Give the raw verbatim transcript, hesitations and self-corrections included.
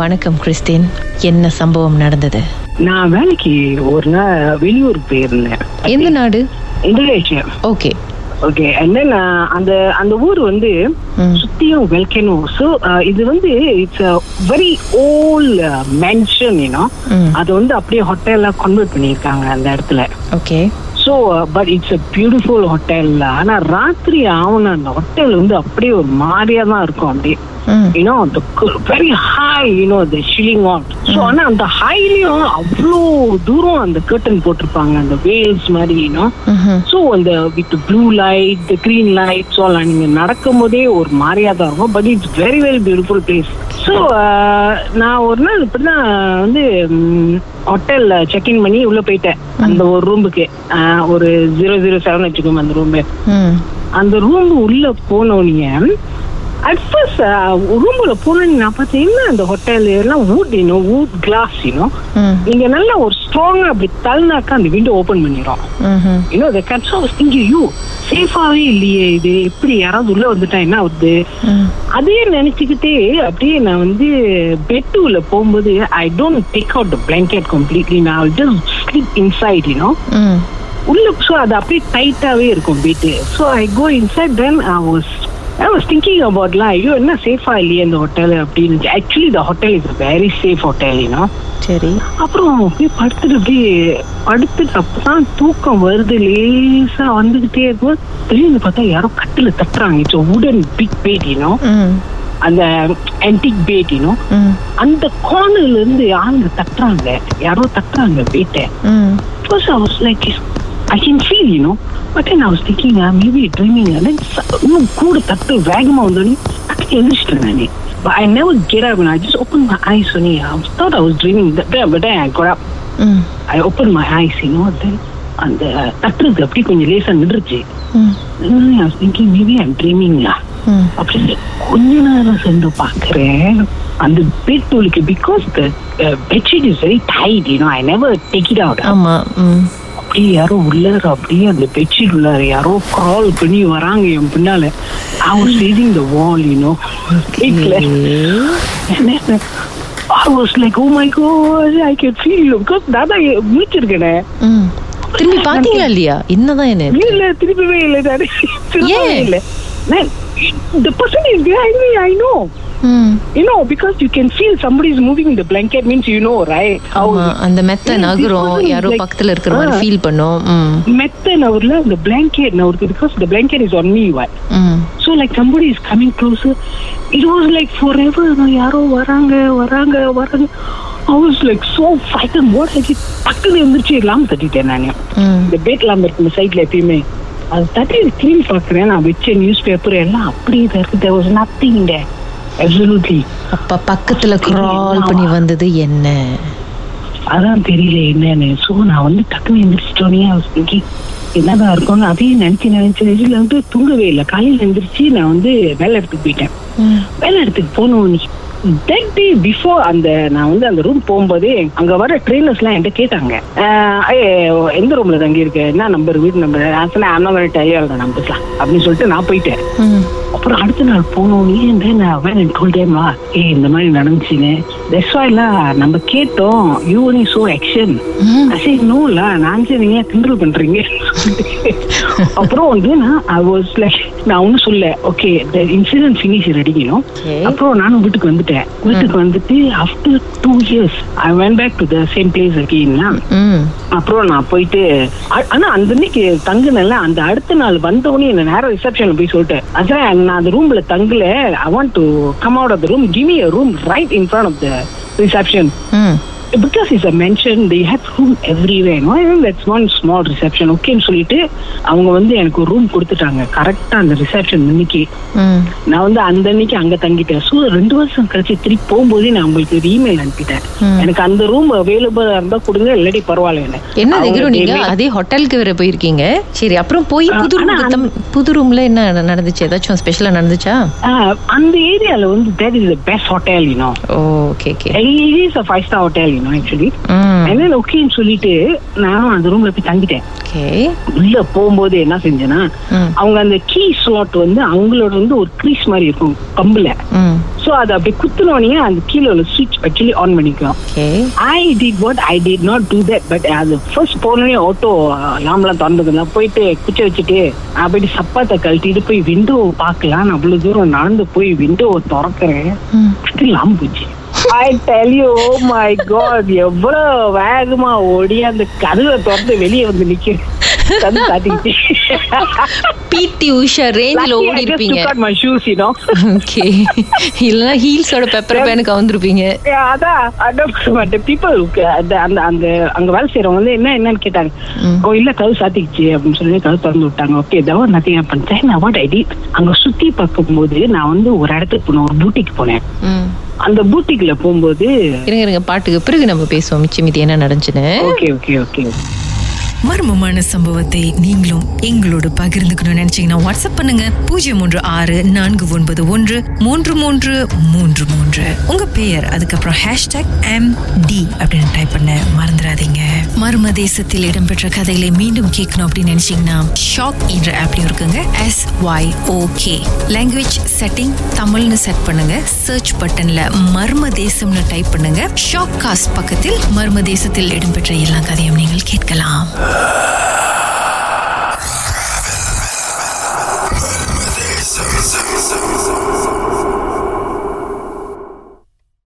வணக்கம் கிறிஸ்டின், என்ன சம்பவம் நடந்தது? நான் வேலைக்கு ஒரு நாள் வெளியூர் போயிருந்தேன். எந்த நாடு? Indonesia. Okay okay. And then அந்த அந்த ஊர் வந்து சுத்தியும் வெல்கனோ. ஸோ இது வந்து it's a very old mansion, ஏன்னா அது வந்து அப்படியே ஹோட்டல்லாம் கன்வெர்ட் பண்ணியிருக்காங்க அந்த இடத்துல. Okay. So but it's a beautiful hotel. ஆனால் ராத்திரி ஆகணும் அந்த ஹோட்டல் வந்து அப்படியே ஒரு மாதிரியா தான் இருக்கும். அப்படியே you know the very high, you know the shilling on. So ana and the highly avlo dooram and the curtain potrupanga and the veils mari, you know. So and the with the blue light, the green lights all, and you nadakumode or mariya da irukum, but it's very very beautiful place. So na or naal ipdha vandu hotel check in பண்ணி உள்ள போய்ட்டேன். அந்த ஒரு ரூமுக்கு ஒரு zero zero seven வெச்சுக்கும் அந்த room. அந்த room உள்ள போனோனியே at first ரூம்ல போனேன்னு நான் பார்த்தேன், என்ன அந்த ஹோட்டல் எல்லாம் wood, you know, wood glass, you know. நீங்க நல்லா ஒரு ஸ்ட்ராங்கா அப்படி தள்ளினாக்கா அந்த விண்டோ ஓப்பன் பண்ணிடும். you know, the cats was thinking, you சேஃபாவே இல்லையே இது, எப்படி யாராவது உள்ள வந்துட்டா என்ன ஆகுது அதே நினைச்சுக்கிட்டே அப்படியே நான் வந்து பெட் உள்ள போகும்போது I don't take out the blanket completely, நான் just sleep inside, you know. உள்ள ஸோ அது அப்படியே டைட்டாவே இருக்கும் bed. So I go inside, then I was I was thinking about like, ஐயோ என்ன சேஃபா இல்லையே இந்த ஹோட்டல் அப்படின்னு. Actually the hotel is very safe hotel, ஏன்னா சரி. அப்புறம் அப்படியே படுத்துட்டு அப்படியே படுத்துட்டு அப்பதான் தூக்கம் வருது லேசா வந்துகிட்டே இருக்கும். திடீர்னு பார்த்தா யாரோ கட்டில தட்டுறாங்க. இட்ஸ் உடன் பிக் பேட், ஏன்னா அந்த ஆன்டிக் பேட், ஏன்னா அந்த கார்னர்ல இருந்து யாரும் தட்டுறாங்க, யாரோ தட்டுறாங்க பேட்டை. I was like, I can feel, you know. But then I was thinking, uh, maybe dreaming. And then, no, கூட தட்டு வேகமா வந்தோடனே தட்டி எழுந்துட்டேன் நானே. But I never get up, and I just opened my eyes only. I thought I was dreaming. But then I got up. Mm. I opened my eyes, you know. Then அந்த தட்டுறது அப்படி கொஞ்சம் லேசா நின்றுச்சு. I was thinking, maybe I'm dreaming lah. அப்படின்னு கொஞ்ச நேரம் சென்று பார்க்குறேன் அந்த பெட் உளுக்கு, because the uh, bedsheet is very tight, you know. I never take it out. ஆமா. அப்படியே யாரோ உள்ளார அப்படியே அந்த பெட்ஷீட் உள்ளார யாரோ கால் பண்ணி வராங்க என் பின்னால. I was facing the wall, you know. I was like, oh my god, I can feel you. Because தாதா முடிச்சிருக்கேனே. திரும்பி பாத்தீங்களா இல்லையா? என்னதான் என்ன இல்ல திரும்பிவே இல்லை தானே, திரும்பவே இல்லை. The person is behind me, I know. Hmm. You know, because you can feel somebody is moving the blanket, means you know, right? How and the metta nagarom yaro pakkathula irukra mari feel pannom. Metta naurla the blanket naurku, because the blanket is on me, why? Hmm. So like somebody is coming closer. It was like forever yaro varanga varanga varanga. I was like so frightened. What I did, pakkathula endirchi lam tattiten nanu. The bed lam irukku side la epiyume அது தட்டி clean பார்க்குறேன். நான் வச்ச news paper எல்லாம் அப்படியே தான் இருக்கு. There was nothing there. Absolutely. அப்ப பக்கத்துல crawl பண்ணி வந்தது என்ன அதான் தெரியல என்னன்னு. ஸோ நான் வந்து டக்குன்னு எந்திரிச்சிட்டோன்னே I was thinking என்னதான் இருக்கும்னு அதையே நினைச்சு நினைச்சு நினைச்சு வந்து தூங்கவே இல்லை. காலையில் எந்திரிச்சு நான் வந்து வேலை இடத்துக்கு போயிட்டேன். வேலை இடத்துக்கு போனோன்னு that day before அந்த நான் வந்து அந்த ரூம் போகும்போதே அங்க வர ட்ரெயினர்ஸ் எல்லாம் என்கிட்ட கேட்டாங்க, எந்த ரூம்ல தங்கி இருக்க, என்ன நம்பர், வீட்டு நம்பர். நான் சொன்னேன் அண்ணா வேற டயர்ல நம்பர்ஸ்லாம் அப்படின்னு சொல்லிட்டு நான் போயிட்டேன். அப்புறம் அடுத்த நாள் போனோடனே நான் வேற டோல் டைம்வா ஏ இந்த மாதிரி நடந்துச்சுன்னு ரெஸ்வாயெல்லாம் நம்ம கேட்டோம். யூனி ஸோ ஆக்ஷன் சரி நோலா நான் சரி நீங்கள் கிண்டல் பண்றீங்க. அப்புறம் வந்து நான் ஐ வாஸ் லைக் நான் ஒன்றும் சொல்ல ஓகே த இன்சிடென்ட் ஃபினிஷ் அடிக்கணும். அப்புறம் நானும் வீட்டுக்கு வந்து வீட்டுக்கு வந்துட்டு after two years I went back to the same place again. அப்புறம் நான் போயிட்டு ஆனா அந்த அன்னைக்கு தங்குனல அந்த அடுத்த நாள் வந்தவனே என்ன நேரா ரிசப்ஷன்ல போய் சொல்லிட்டேன், அதான் நான் அந்த ரூம்ல தங்கல, I want to come out of the room, give me a room right in front of the reception. Because it's a mansion, they have room everywhere. No, even that's one small reception. Okay nu solite avanga vandu enakku room kodutanga correct ah and reception niniki na vandu andaniki anga thangite. So rendu varsham kalichi thiri pogumbodhi na ungalku or email anupiten enakku and room available ah irundha kudunga illadi parvalaena enna degiru neenga adhe hotel ku vera poi irkinga seri appuram poi pudhu room pudhu room la enna nadanduchu edachum special ah nadanducha and the area la vandu that is the best hotel, you know. Oh, okay okay. It is a five star hotel. தெரியுமா actually. அதனால ஓகேன்னு சொல்லிட்டு நானும் அந்த ரூம்ல போய் தங்கிட்டேன். உள்ள போகும்போது என்ன செஞ்சேன்னா, அவங்க அந்த கீ ஸ்லாட் வந்து அவங்களோட வந்து ஒரு கிரீஸ் மாதிரி இருக்கும் கம்புல. சோ அது அப்படி குத்துனோனே அந்த கீழ உள்ள ஸ்விட்ச் ஆக்சுவலி ஆன் பண்ணிக்கலாம். I did what I did not do that, but அது ஃபர்ஸ்ட் போனோடனே ஆட்டோ அலாம்லாம் திறந்ததுல போயிட்டு குச்சை வச்சுட்டு நான் போயிட்டு சப்பாத்தை கழட்டிட்டு போய் விண்டோ பாக்கலான்னு அவ்வளவு தூரம் நடந்து போய் விண்டோவை திறக்கிறேன். லாம் போச்சு. I tell you, oh my God, எவ்வளோ வேகமா ஓடி அந்த கதவை திறந்து வெளியே வந்து நிக்கிறேன். பீட்டி உஷா ரேஞ்சில ஓடி இருப்பீங்க. Okay, இல்லனா ஹீல்ஸ் ஓட பெப்பர் பேன் கவுந்திருப்பீங்க. அதா அட people அந்த அந்த அங்க வேலை செய்றவங்க வந்து என்ன என்னன்னு கேட்டாங்க. ஓ இல்ல கதவு சாத்திக்கிச்சு அப்படின்னு சொல்லி கதவு திறந்து விட்டாங்க. ஓகே தவ nothing happened. நான் what I did, அங்க சுத்தி பார்க்கும்போது நான் வந்து ஒரு இடத்துக்கு போனேன், ஒரு பூட்டிக்கு போனேன். அந்த பூட்டிக்குள்ள போகும்போது இருங்க இருங்க பாட்டுக்கு பிறகு நம்ம பேசுவோம் மிச்சம் மீதி என்ன நடந்துச்சுன்னு. ஓகே ஓகே ஓகே மர்மமான சம்பவத்தை நீங்களும் எங்களோடு பகிர்ந்துக்கணும்னு நினைச்சீங்கன்னா வாட்ஸ்அப் பண்ணுங்க பூஜ்ஜியம் மூன்று ஆறு நான்கு ஒன்பது ஒன்று மூன்று மூன்று மூன்று மூன்று. உங்க பெயர் அதுக்கப்புறம் ஹேஷ்டாக் எம் டி அப்படின்னு டைப் பண்ண மறந்துடாதீங்க. மர்ம தேசத்தில் இடம்பெற்ற கதைகளை மீண்டும் கேட்கணும் அப்படின்னு நினைச்சீங்கன்னா ஷாக் என்ற ஆப்லையும் இருக்குங்க. S Y okay language setting தமிழ்னு செட் பண்ணுங்க. சர்ச் பட்டன்ல மர்ம தேசம்னு டைப் பண்ணுங்க. ஷாக் காஸ்ட் பக்கத்தில் மர்ம தேசத்தில் இடம்பெற்ற எல்லா கதையும் நீங்கள் கேட்கலாம்.